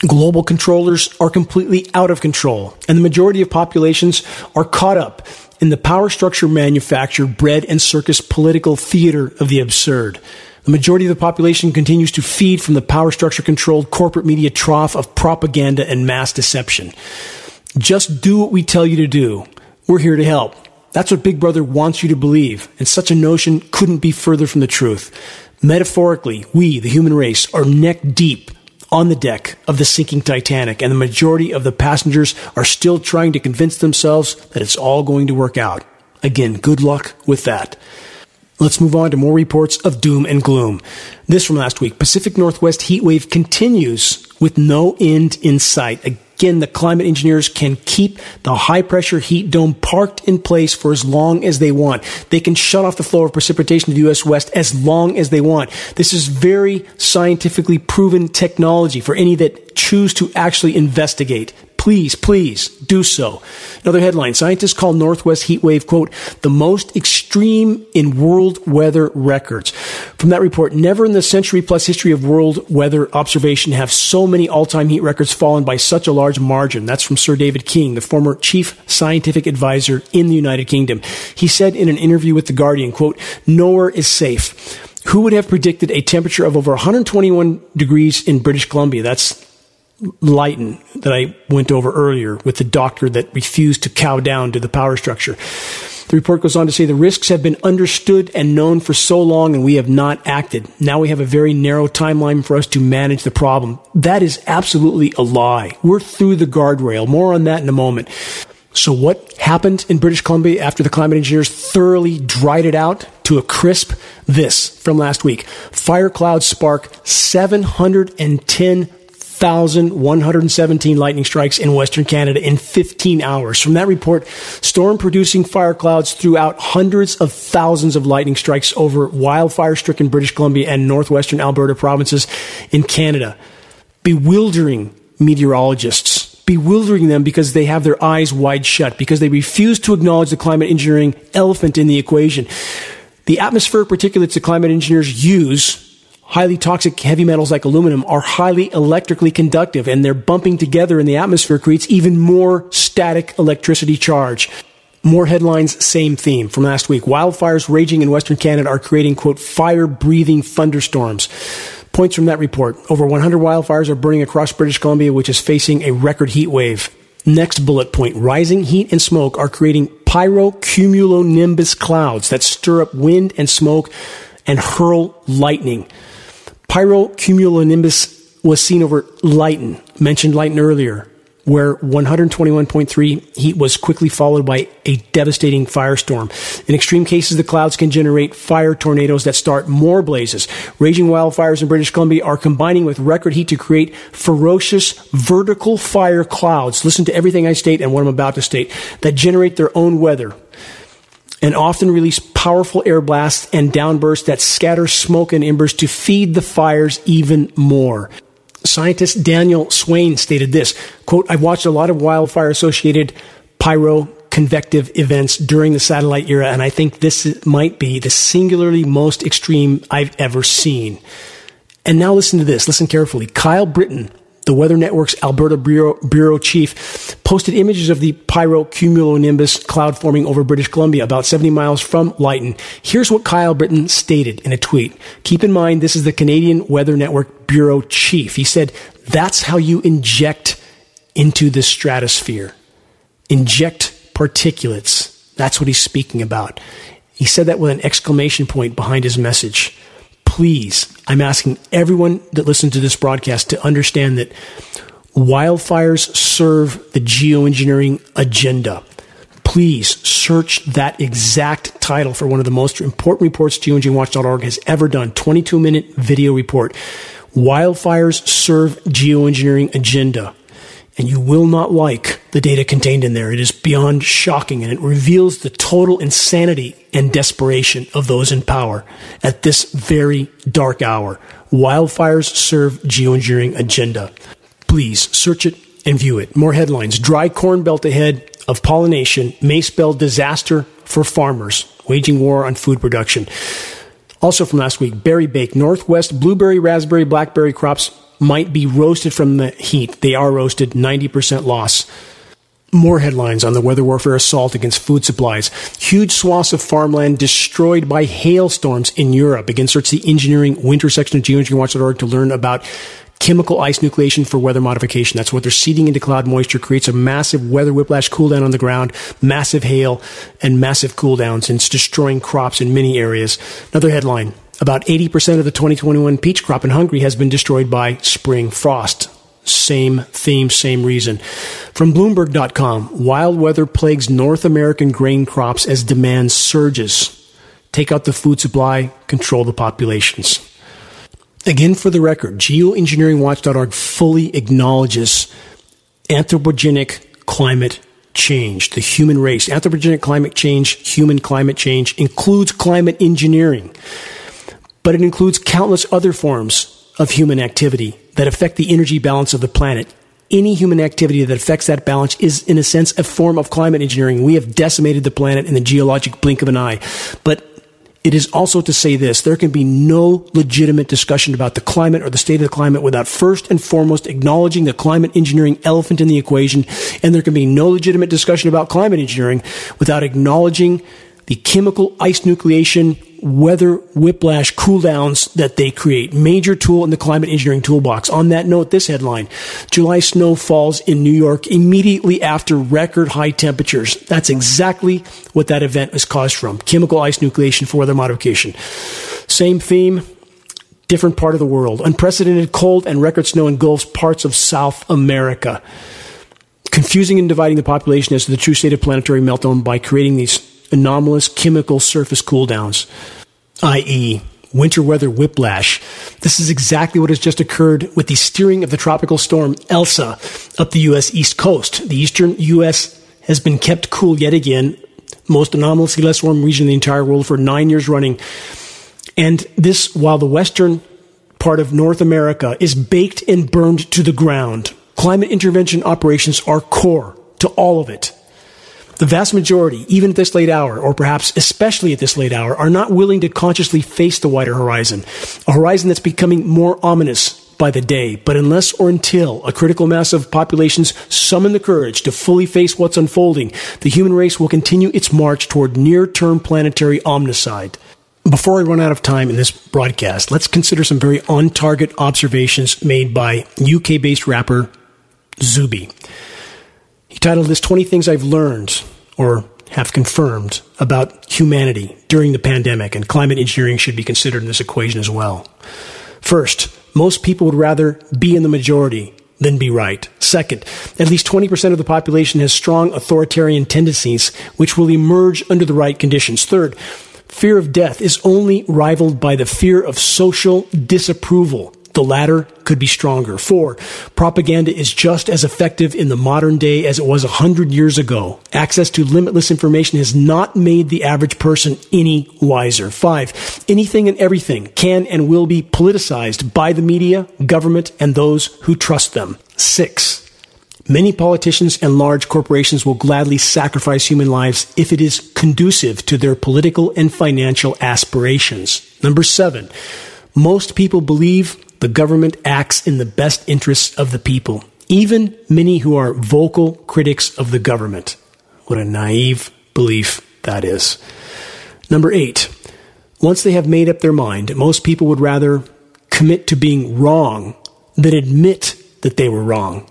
Global controllers are completely out of control, and the majority of populations are caught up in the power structure manufactured, bread and circus political theater of the absurd. The majority of the population continues to feed from the power structure-controlled corporate media trough of propaganda and mass deception. Just do what we tell you to do. We're here to help. That's what Big Brother wants you to believe, and such a notion couldn't be further from the truth. Metaphorically, we, the human race, are neck-deep on the deck of the sinking Titanic, and the majority of the passengers are still trying to convince themselves that it's all going to work out. Again, good luck with that. Let's move on to more reports of doom and gloom. This from last week. Pacific Northwest heat wave continues with no end in sight. Again, the climate engineers can keep the high-pressure heat dome parked in place for as long as they want. They can shut off the flow of precipitation to the U.S. West as long as they want. This is very scientifically proven technology for any that choose to actually investigate. Please do so. Another headline, scientists call Northwest heat wave, quote, the most extreme in world weather records. From that report, never in the century-plus history of world weather observation have so many all-time heat records fallen by such a large margin. That's from Sir David King, the former chief scientific advisor in the United Kingdom. He said in an interview with The Guardian, quote, nowhere is safe. Who would have predicted a temperature of over 121 degrees in British Columbia? That's Lytton that I went over earlier with the doctor that refused to cow down to the power structure. The report goes on to say the risks have been understood and known for so long and we have not acted. Now we have a very narrow timeline for us to manage the problem. That is absolutely a lie. We're through the guardrail. More on that in a moment. So what happened in British Columbia after the climate engineers thoroughly dried it out to a crisp? This from last week. Fire clouds spark 710,117 lightning strikes in Western Canada in 15 hours. From that report, storm-producing fire clouds threw out hundreds of thousands of lightning strikes over wildfire-stricken British Columbia and northwestern Alberta provinces in Canada. Bewildering meteorologists. bewildering them because they have their eyes wide shut, because they refuse to acknowledge the climate engineering elephant in the equation. The atmospheric particulates that climate engineers use, highly toxic heavy metals like aluminum, are highly electrically conductive, and their bumping together in the atmosphere creates even more static electricity charge. More headlines, same theme from last week. Wildfires raging in Western Canada are creating, quote, fire-breathing thunderstorms. Points from that report. Over 100 wildfires are burning across British Columbia, which is facing a record heat wave. Next bullet point. Rising heat and smoke are creating pyrocumulonimbus clouds that stir up wind and smoke and hurl lightning. Pyrocumulonimbus was seen over Lytton, mentioned Lytton earlier, where 121.3 heat was quickly followed by a devastating firestorm. In extreme cases, the clouds can generate fire tornadoes that start more blazes. Raging wildfires in British Columbia are combining with record heat to create ferocious vertical fire clouds. Listen to everything I state and what I'm about to state, that generate their own weather and often release powerful air blasts and downbursts that scatter smoke and embers to feed the fires even more. Scientist Daniel Swain stated this, quote, "I've watched a lot of wildfire-associated pyroconvective events during the satellite era, and I think this might be the singularly most extreme I've ever seen." And now listen to this. Listen carefully. Kyle Britton, the Weather Network's Alberta Bureau Chief, posted images of the pyrocumulonimbus cloud forming over British Columbia, about 70 miles from Lytton. Here's what Kyle Britton stated in a tweet. Keep in mind, this is the Canadian Weather Network Bureau Chief. He said, "That's how you inject into the stratosphere. Inject particulates." That's what he's speaking about. He said that with an exclamation point behind his message. Please, I'm asking everyone that listens to this broadcast to understand that wildfires serve the geoengineering agenda. Please search that exact title for one of the most important reports geoengineeringwatch.org has ever done, 22-minute video report. Wildfires serve geoengineering agenda. And you will not like the data contained in there. It is beyond shocking, and it reveals the total insanity and desperation of those in power at this very dark hour. Wildfires serve geoengineering agenda. Please search it and view it. More headlines. Dry corn belt ahead of pollination may spell disaster for farmers, waging war on food production. Also from last week, berry bake. Northwest blueberry, raspberry, blackberry crops might be roasted from the heat. They are roasted, 90% loss. More headlines on the weather warfare assault against food supplies. Huge swaths of farmland destroyed by hailstorms in Europe. Again, search the engineering winter section of geoengineeringwatch.org to learn about chemical ice nucleation for weather modification. That's what they're seeding into cloud moisture, creates a massive weather whiplash cool down on the ground, massive hail, and massive cool downs, and it's destroying crops in many areas. Another headline. About 80% of the 2021 peach crop in Hungary has been destroyed by spring frost. Same theme, same reason. From Bloomberg.com, wild weather plagues North American grain crops as demand surges. Take out the food supply, control the populations. Again, for the record, geoengineeringwatch.org fully acknowledges anthropogenic climate change, the human race. Anthropogenic climate change, human climate change includes climate engineering. But it includes countless other forms of human activity that affect the energy balance of the planet. Any human activity that affects that balance is, in a sense, a form of climate engineering. We have decimated the planet in the geologic blink of an eye. But it is also to say this, there can be no legitimate discussion about the climate or the state of the climate without first and foremost acknowledging the climate engineering elephant in the equation. And there can be no legitimate discussion about climate engineering without acknowledging the chemical ice nucleation, weather whiplash cool downs that they create. Major tool in the climate engineering toolbox. On that note, this headline, July snow falls in New York immediately after record high temperatures. That's exactly what that event was caused from. Chemical ice nucleation for weather modification. Same theme, different part of the world. Unprecedented cold and record snow engulfs parts of South America, confusing and dividing the population as to the true state of planetary meltdown by creating these anomalous chemical surface cooldowns, i.e. winter weather whiplash. This is exactly what has just occurred with the steering of the tropical storm Elsa up the U.S. East Coast. The eastern U.S. has been kept cool yet again, most anomalously less warm region in the entire world for 9 years running. And this, while the western part of North America is baked and burned to the ground. Climate intervention operations are core to all of it. The vast majority, even at this late hour, or perhaps especially at this late hour, are not willing to consciously face the wider horizon, a horizon that's becoming more ominous by the day. But unless or until a critical mass of populations summon the courage to fully face what's unfolding, the human race will continue its march toward near-term planetary omnicide. Before I run out of time in this broadcast, let's consider some very on-target observations made by UK-based rapper Zuby. He titled this 20 Things I've Learned or Have Confirmed About Humanity During the Pandemic, and climate engineering should be considered in this equation as well. First, most people would rather be in the majority than be right. Second, at least 20% of the population has strong authoritarian tendencies, which will emerge under the right conditions. Third, fear of death is only rivaled by the fear of social disapproval. The latter could be stronger. 4, propaganda is just as effective in the modern day as it was 100 years ago. Access to limitless information has not made the average person any wiser. 5, anything and everything can and will be politicized by the media, government, and those who trust them. 6, many politicians and large corporations will gladly sacrifice human lives if it is conducive to their political and financial aspirations. Number 7, most people believe the government acts in the best interests of the people, even many who are vocal critics of the government. What a naive belief that is. Number 8, once they have made up their mind, most people would rather commit to being wrong than admit that they were wrong.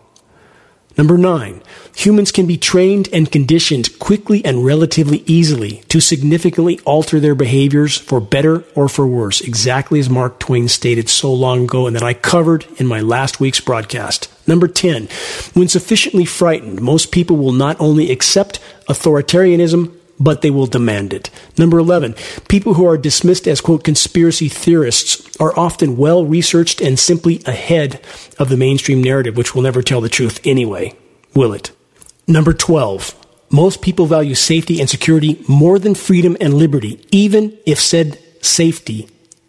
Number 9, humans can be trained and conditioned quickly and relatively easily to significantly alter their behaviors for better or for worse, exactly as Mark Twain stated so long ago and that I covered in my last week's broadcast. Number 10, when sufficiently frightened, most people will not only accept authoritarianism, but they will demand it. Number 11, people who are dismissed as, quote, conspiracy theorists are often well-researched and simply ahead of the mainstream narrative, which will never tell the truth anyway, will it? Number 12, most people value safety and security more than freedom and liberty, even if said safety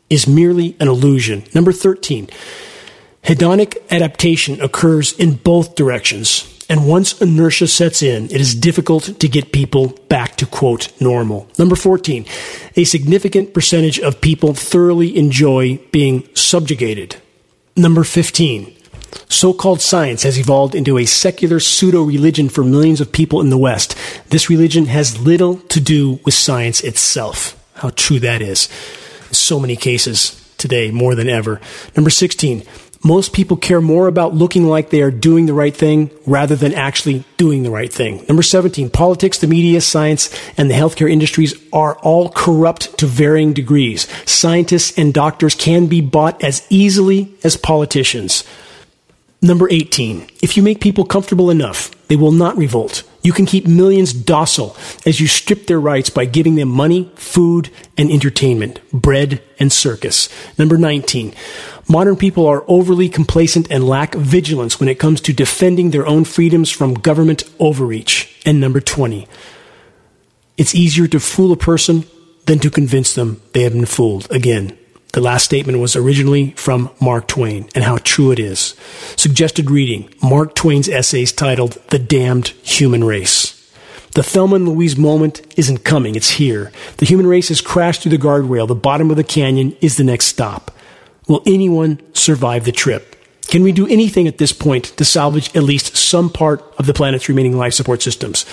is merely an illusion. Number 13, hedonic adaptation occurs in both directions. And once inertia sets in, it is difficult to get people back to, quote, normal. Number 14, a significant percentage of people thoroughly enjoy being subjugated. Number 15, so-called science has evolved into a secular pseudo-religion for millions of people in the West. This religion has little to do with science itself. How true that is. In so many cases today, more than ever. Number 16, most people care more about looking like they are doing the right thing rather than actually doing the right thing. Number 17, politics, the media, science, and the healthcare industries are all corrupt to varying degrees. Scientists and doctors can be bought as easily as politicians. Number 18, if you make people comfortable enough, they will not revolt. You can keep millions docile as you strip their rights by giving them money, food, and entertainment, bread, and circus. Number 19, modern people are overly complacent and lack vigilance when it comes to defending their own freedoms from government overreach. And number 20, it's easier to fool a person than to convince them they have been fooled. Again, the last statement was originally from Mark Twain, and how true it is. Suggested reading, Mark Twain's essays titled The Damned Human Race. The Thelma and Louise moment isn't coming, it's here. The human race has crashed through the guardrail. The bottom of the canyon is the next stop. Will anyone survive the trip? Can we do anything at this point to salvage at least some part of the planet's remaining life support systems?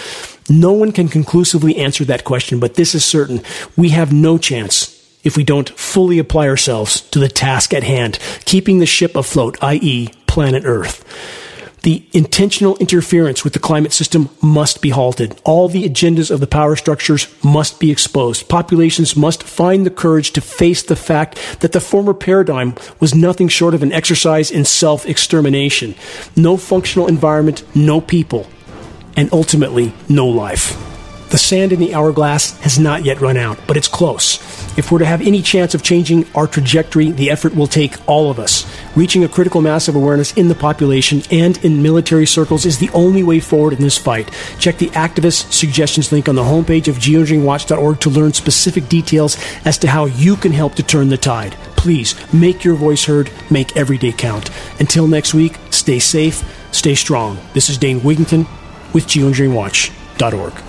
No one can conclusively answer that question, but this is certain. We have no chance if we don't fully apply ourselves to the task at hand, keeping the ship afloat, i.e. planet Earth. The intentional interference with the climate system must be halted. All the agendas of the power structures must be exposed. Populations must find the courage to face the fact that the former paradigm was nothing short of an exercise in self-extermination. No functional environment, no people, and ultimately, no life. The sand in the hourglass has not yet run out, but it's close. If we're to have any chance of changing our trajectory, the effort will take all of us. Reaching a critical mass of awareness in the population and in military circles is the only way forward in this fight. Check the activist suggestions link on the homepage of geoengineeringwatch.org to learn specific details as to how you can help to turn the tide. Please make your voice heard, make every day count. Until next week, stay safe, Stay strong. This is Dane Wigington with geoengineeringwatch.org.